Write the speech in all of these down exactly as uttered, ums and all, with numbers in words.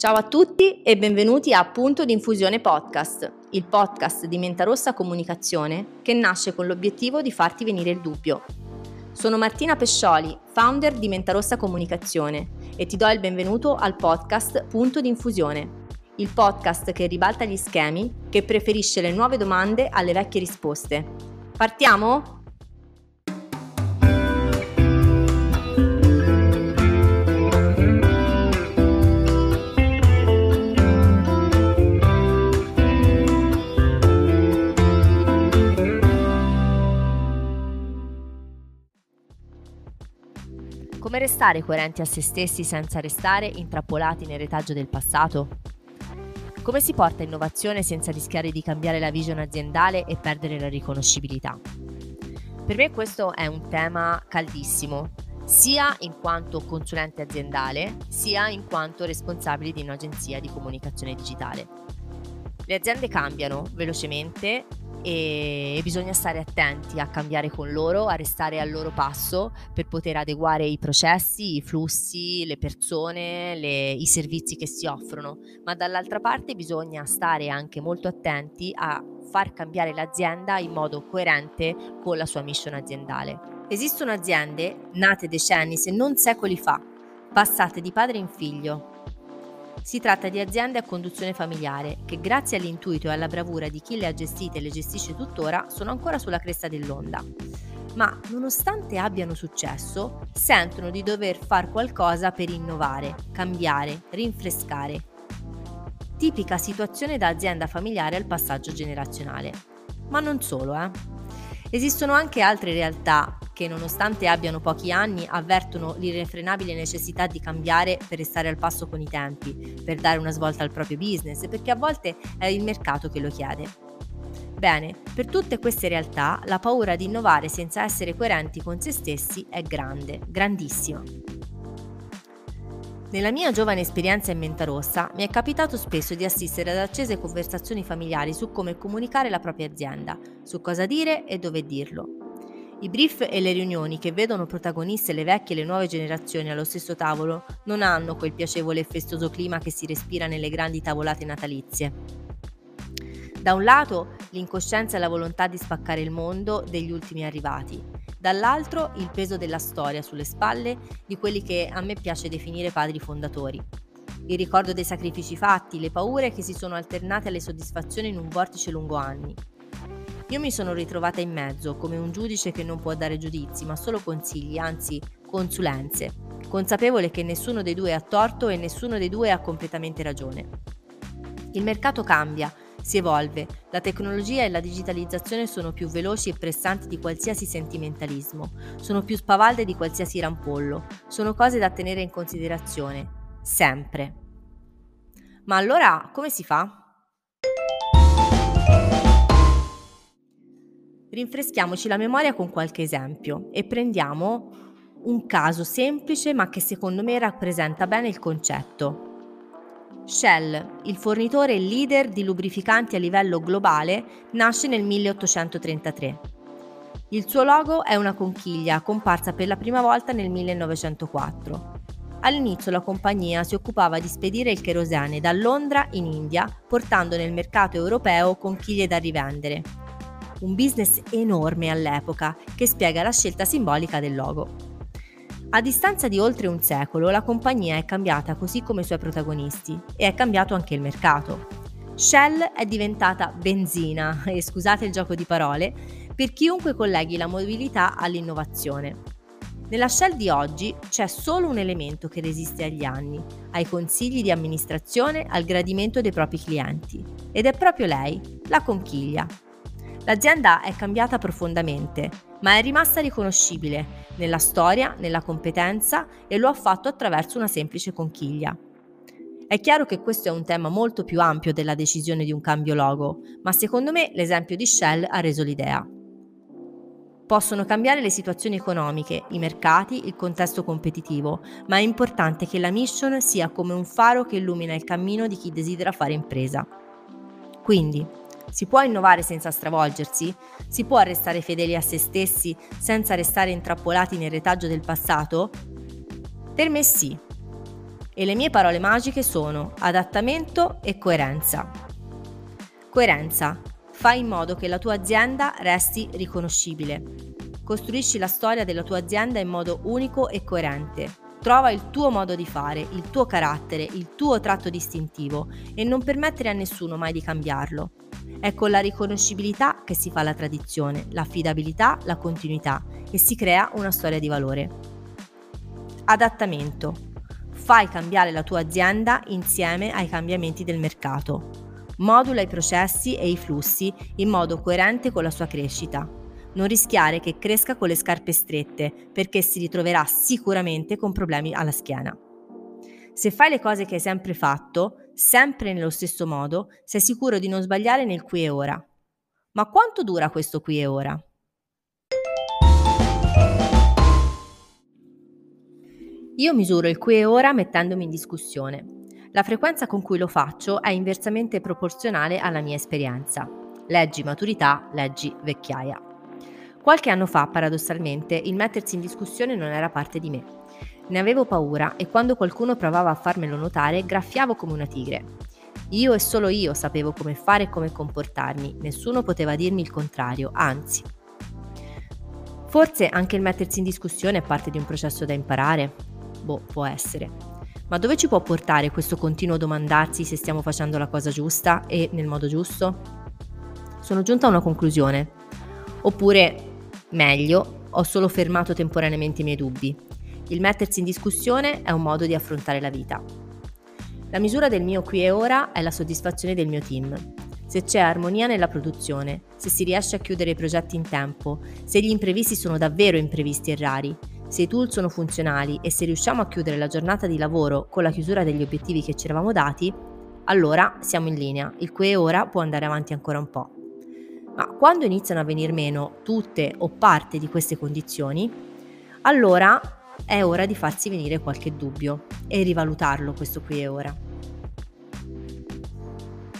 Ciao a tutti e benvenuti a Punto di Infusione Podcast, il podcast di Mentarossa Comunicazione che nasce con l'obiettivo di farti venire il dubbio. Sono Martina Pescioli, founder di Mentarossa Comunicazione, e ti do il benvenuto al podcast Punto di Infusione, il podcast che ribalta gli schemi, che preferisce le nuove domande alle vecchie risposte. Partiamo? Come restare coerenti a se stessi senza restare intrappolati nel retaggio del passato? Come si porta innovazione senza rischiare di cambiare la vision aziendale e perdere la riconoscibilità? Per me questo è un tema caldissimo, sia in quanto consulente aziendale, sia in quanto responsabile di un'agenzia di comunicazione digitale. Le aziende cambiano velocemente e bisogna stare attenti a cambiare con loro, a restare al loro passo per poter adeguare i processi, i flussi, le persone, le, i servizi che si offrono, ma dall'altra parte bisogna stare anche molto attenti a far cambiare l'azienda in modo coerente con la sua mission aziendale. Esistono aziende nate decenni, se non secoli fa, passate di padre in figlio. Si tratta di aziende a conduzione familiare che, grazie all'intuito e alla bravura di chi le ha gestite e le gestisce tuttora, sono ancora sulla cresta dell'onda. Ma, nonostante abbiano successo, sentono di dover far qualcosa per innovare, cambiare, rinfrescare. Tipica situazione da azienda familiare al passaggio generazionale. Ma non solo, eh. Esistono anche altre realtà che, nonostante abbiano pochi anni, avvertono l'irrefrenabile necessità di cambiare per restare al passo con i tempi, per dare una svolta al proprio business, perché a volte è il mercato che lo chiede. Bene, per tutte queste realtà la paura di innovare senza essere coerenti con se stessi è grande, grandissima. Nella mia giovane esperienza in Mentarossa mi è capitato spesso di assistere ad accese conversazioni familiari su come comunicare la propria azienda, su cosa dire e dove dirlo. I brief e le riunioni che vedono protagoniste le vecchie e le nuove generazioni allo stesso tavolo non hanno quel piacevole e festoso clima che si respira nelle grandi tavolate natalizie. Da un lato, l'incoscienza e la volontà di spaccare il mondo degli ultimi arrivati. Dall'altro il peso della storia sulle spalle di quelli che a me piace definire padri fondatori. Il ricordo dei sacrifici fatti, le paure che si sono alternate alle soddisfazioni in un vortice lungo anni. Io mi sono ritrovata in mezzo come un giudice che non può dare giudizi, ma solo consigli, anzi consulenze, consapevole che nessuno dei due ha torto e nessuno dei due ha completamente ragione. Il mercato cambia. Si evolve, la tecnologia e la digitalizzazione sono più veloci e pressanti di qualsiasi sentimentalismo, sono più spavalde di qualsiasi rampollo, sono cose da tenere in considerazione, sempre. Ma allora come si fa? Rinfreschiamoci la memoria con qualche esempio e prendiamo un caso semplice ma che secondo me rappresenta bene il concetto. Shell, il fornitore e leader di lubrificanti a livello globale, nasce nel milleottocentotrentatré. Il suo logo è una conchiglia comparsa per la prima volta nel millenovecentoquattro. All'inizio la compagnia si occupava di spedire il cherosene da Londra in India, portando nel mercato europeo conchiglie da rivendere. Un business enorme all'epoca che spiega la scelta simbolica del logo. A distanza di oltre un secolo, la compagnia è cambiata così come i suoi protagonisti e è cambiato anche il mercato. Shell è diventata benzina, e scusate il gioco di parole, per chiunque colleghi la mobilità all'innovazione. Nella Shell di oggi c'è solo un elemento che resiste agli anni, ai consigli di amministrazione, al gradimento dei propri clienti, ed è proprio lei, la conchiglia. L'azienda è cambiata profondamente, ma è rimasta riconoscibile nella storia, nella competenza, e lo ha fatto attraverso una semplice conchiglia. È chiaro che questo è un tema molto più ampio della decisione di un cambio logo, ma secondo me l'esempio di Shell ha reso l'idea. Possono cambiare le situazioni economiche, i mercati, il contesto competitivo, ma è importante che la mission sia come un faro che illumina il cammino di chi desidera fare impresa. Quindi, si può innovare senza stravolgersi? Si può restare fedeli a se stessi senza restare intrappolati nel retaggio del passato? Per me sì. e le mie parole magiche sono adattamento e coerenza. Coerenza. Fai in modo che la tua azienda resti riconoscibile. Costruisci la storia della tua azienda in modo unico e coerente. Trova il tuo modo di fare, il tuo carattere, il tuo tratto distintivo e non permettere a nessuno mai di cambiarlo. È con la riconoscibilità che si fa la tradizione, l'affidabilità, la continuità e si crea una storia di valore. Adattamento. Fai cambiare la tua azienda insieme ai cambiamenti del mercato. Modula i processi e i flussi in modo coerente con la sua crescita. Non rischiare che cresca con le scarpe strette, perché si ritroverà sicuramente con problemi alla schiena. Se fai le cose che hai sempre fatto, sempre nello stesso modo, sei sicuro di non sbagliare nel qui e ora. Ma quanto dura questo qui e ora? Io misuro il qui e ora mettendomi in discussione. La frequenza con cui lo faccio è inversamente proporzionale alla mia esperienza. Leggi maturità, leggi vecchiaia. Qualche anno fa, paradossalmente, il mettersi in discussione non era parte di me. Ne avevo paura e quando qualcuno provava a farmelo notare, graffiavo come una tigre. Io e solo io sapevo come fare e come comportarmi, nessuno poteva dirmi il contrario, anzi. Forse anche il mettersi in discussione è parte di un processo da imparare? Boh, può essere. Ma dove ci può portare questo continuo domandarsi se stiamo facendo la cosa giusta e nel modo giusto? Sono giunta a una conclusione. Oppure, meglio, ho solo fermato temporaneamente i miei dubbi. Il mettersi in discussione è un modo di affrontare la vita. La misura del mio qui e ora è la soddisfazione del mio team. Se c'è armonia nella produzione, se si riesce a chiudere i progetti in tempo, se gli imprevisti sono davvero imprevisti e rari, se i tool sono funzionali e se riusciamo a chiudere la giornata di lavoro con la chiusura degli obiettivi che ci eravamo dati, allora siamo in linea, il qui e ora può andare avanti ancora un po'. Ma quando iniziano a venir meno tutte o parte di queste condizioni, allora è ora di farsi venire qualche dubbio e rivalutarlo questo qui e ora.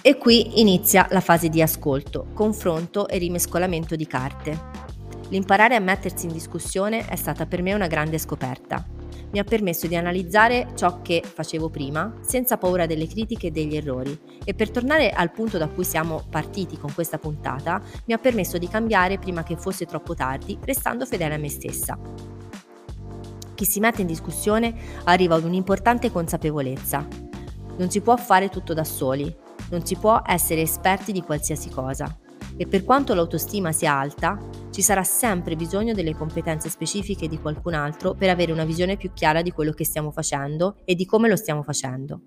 E qui inizia la fase di ascolto, confronto e rimescolamento di carte. L'imparare a mettersi in discussione è stata per me una grande scoperta. Mi ha permesso di analizzare ciò che facevo prima, senza paura delle critiche e degli errori, e per tornare al punto da cui siamo partiti con questa puntata, mi ha permesso di cambiare prima che fosse troppo tardi, restando fedele a me stessa. Chi si mette in discussione arriva ad un'importante consapevolezza. Non si può fare tutto da soli, non si può essere esperti di qualsiasi cosa. E per quanto l'autostima sia alta, ci sarà sempre bisogno delle competenze specifiche di qualcun altro per avere una visione più chiara di quello che stiamo facendo e di come lo stiamo facendo.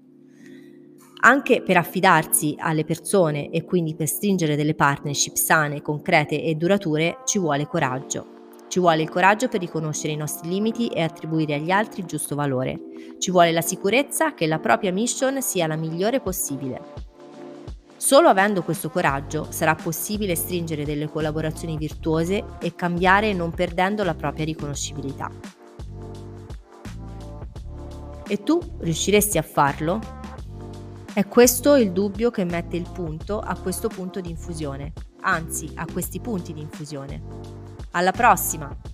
Anche per affidarsi alle persone e quindi per stringere delle partnership sane, concrete e durature ci vuole coraggio. Ci vuole il coraggio per riconoscere i nostri limiti e attribuire agli altri il giusto valore. Ci vuole la sicurezza che la propria mission sia la migliore possibile. Solo avendo questo coraggio sarà possibile stringere delle collaborazioni virtuose e cambiare non perdendo la propria riconoscibilità. E tu riusciresti a farlo? È questo il dubbio che mette il punto a questo punto di infusione, anzi a questi punti di infusione. Alla prossima!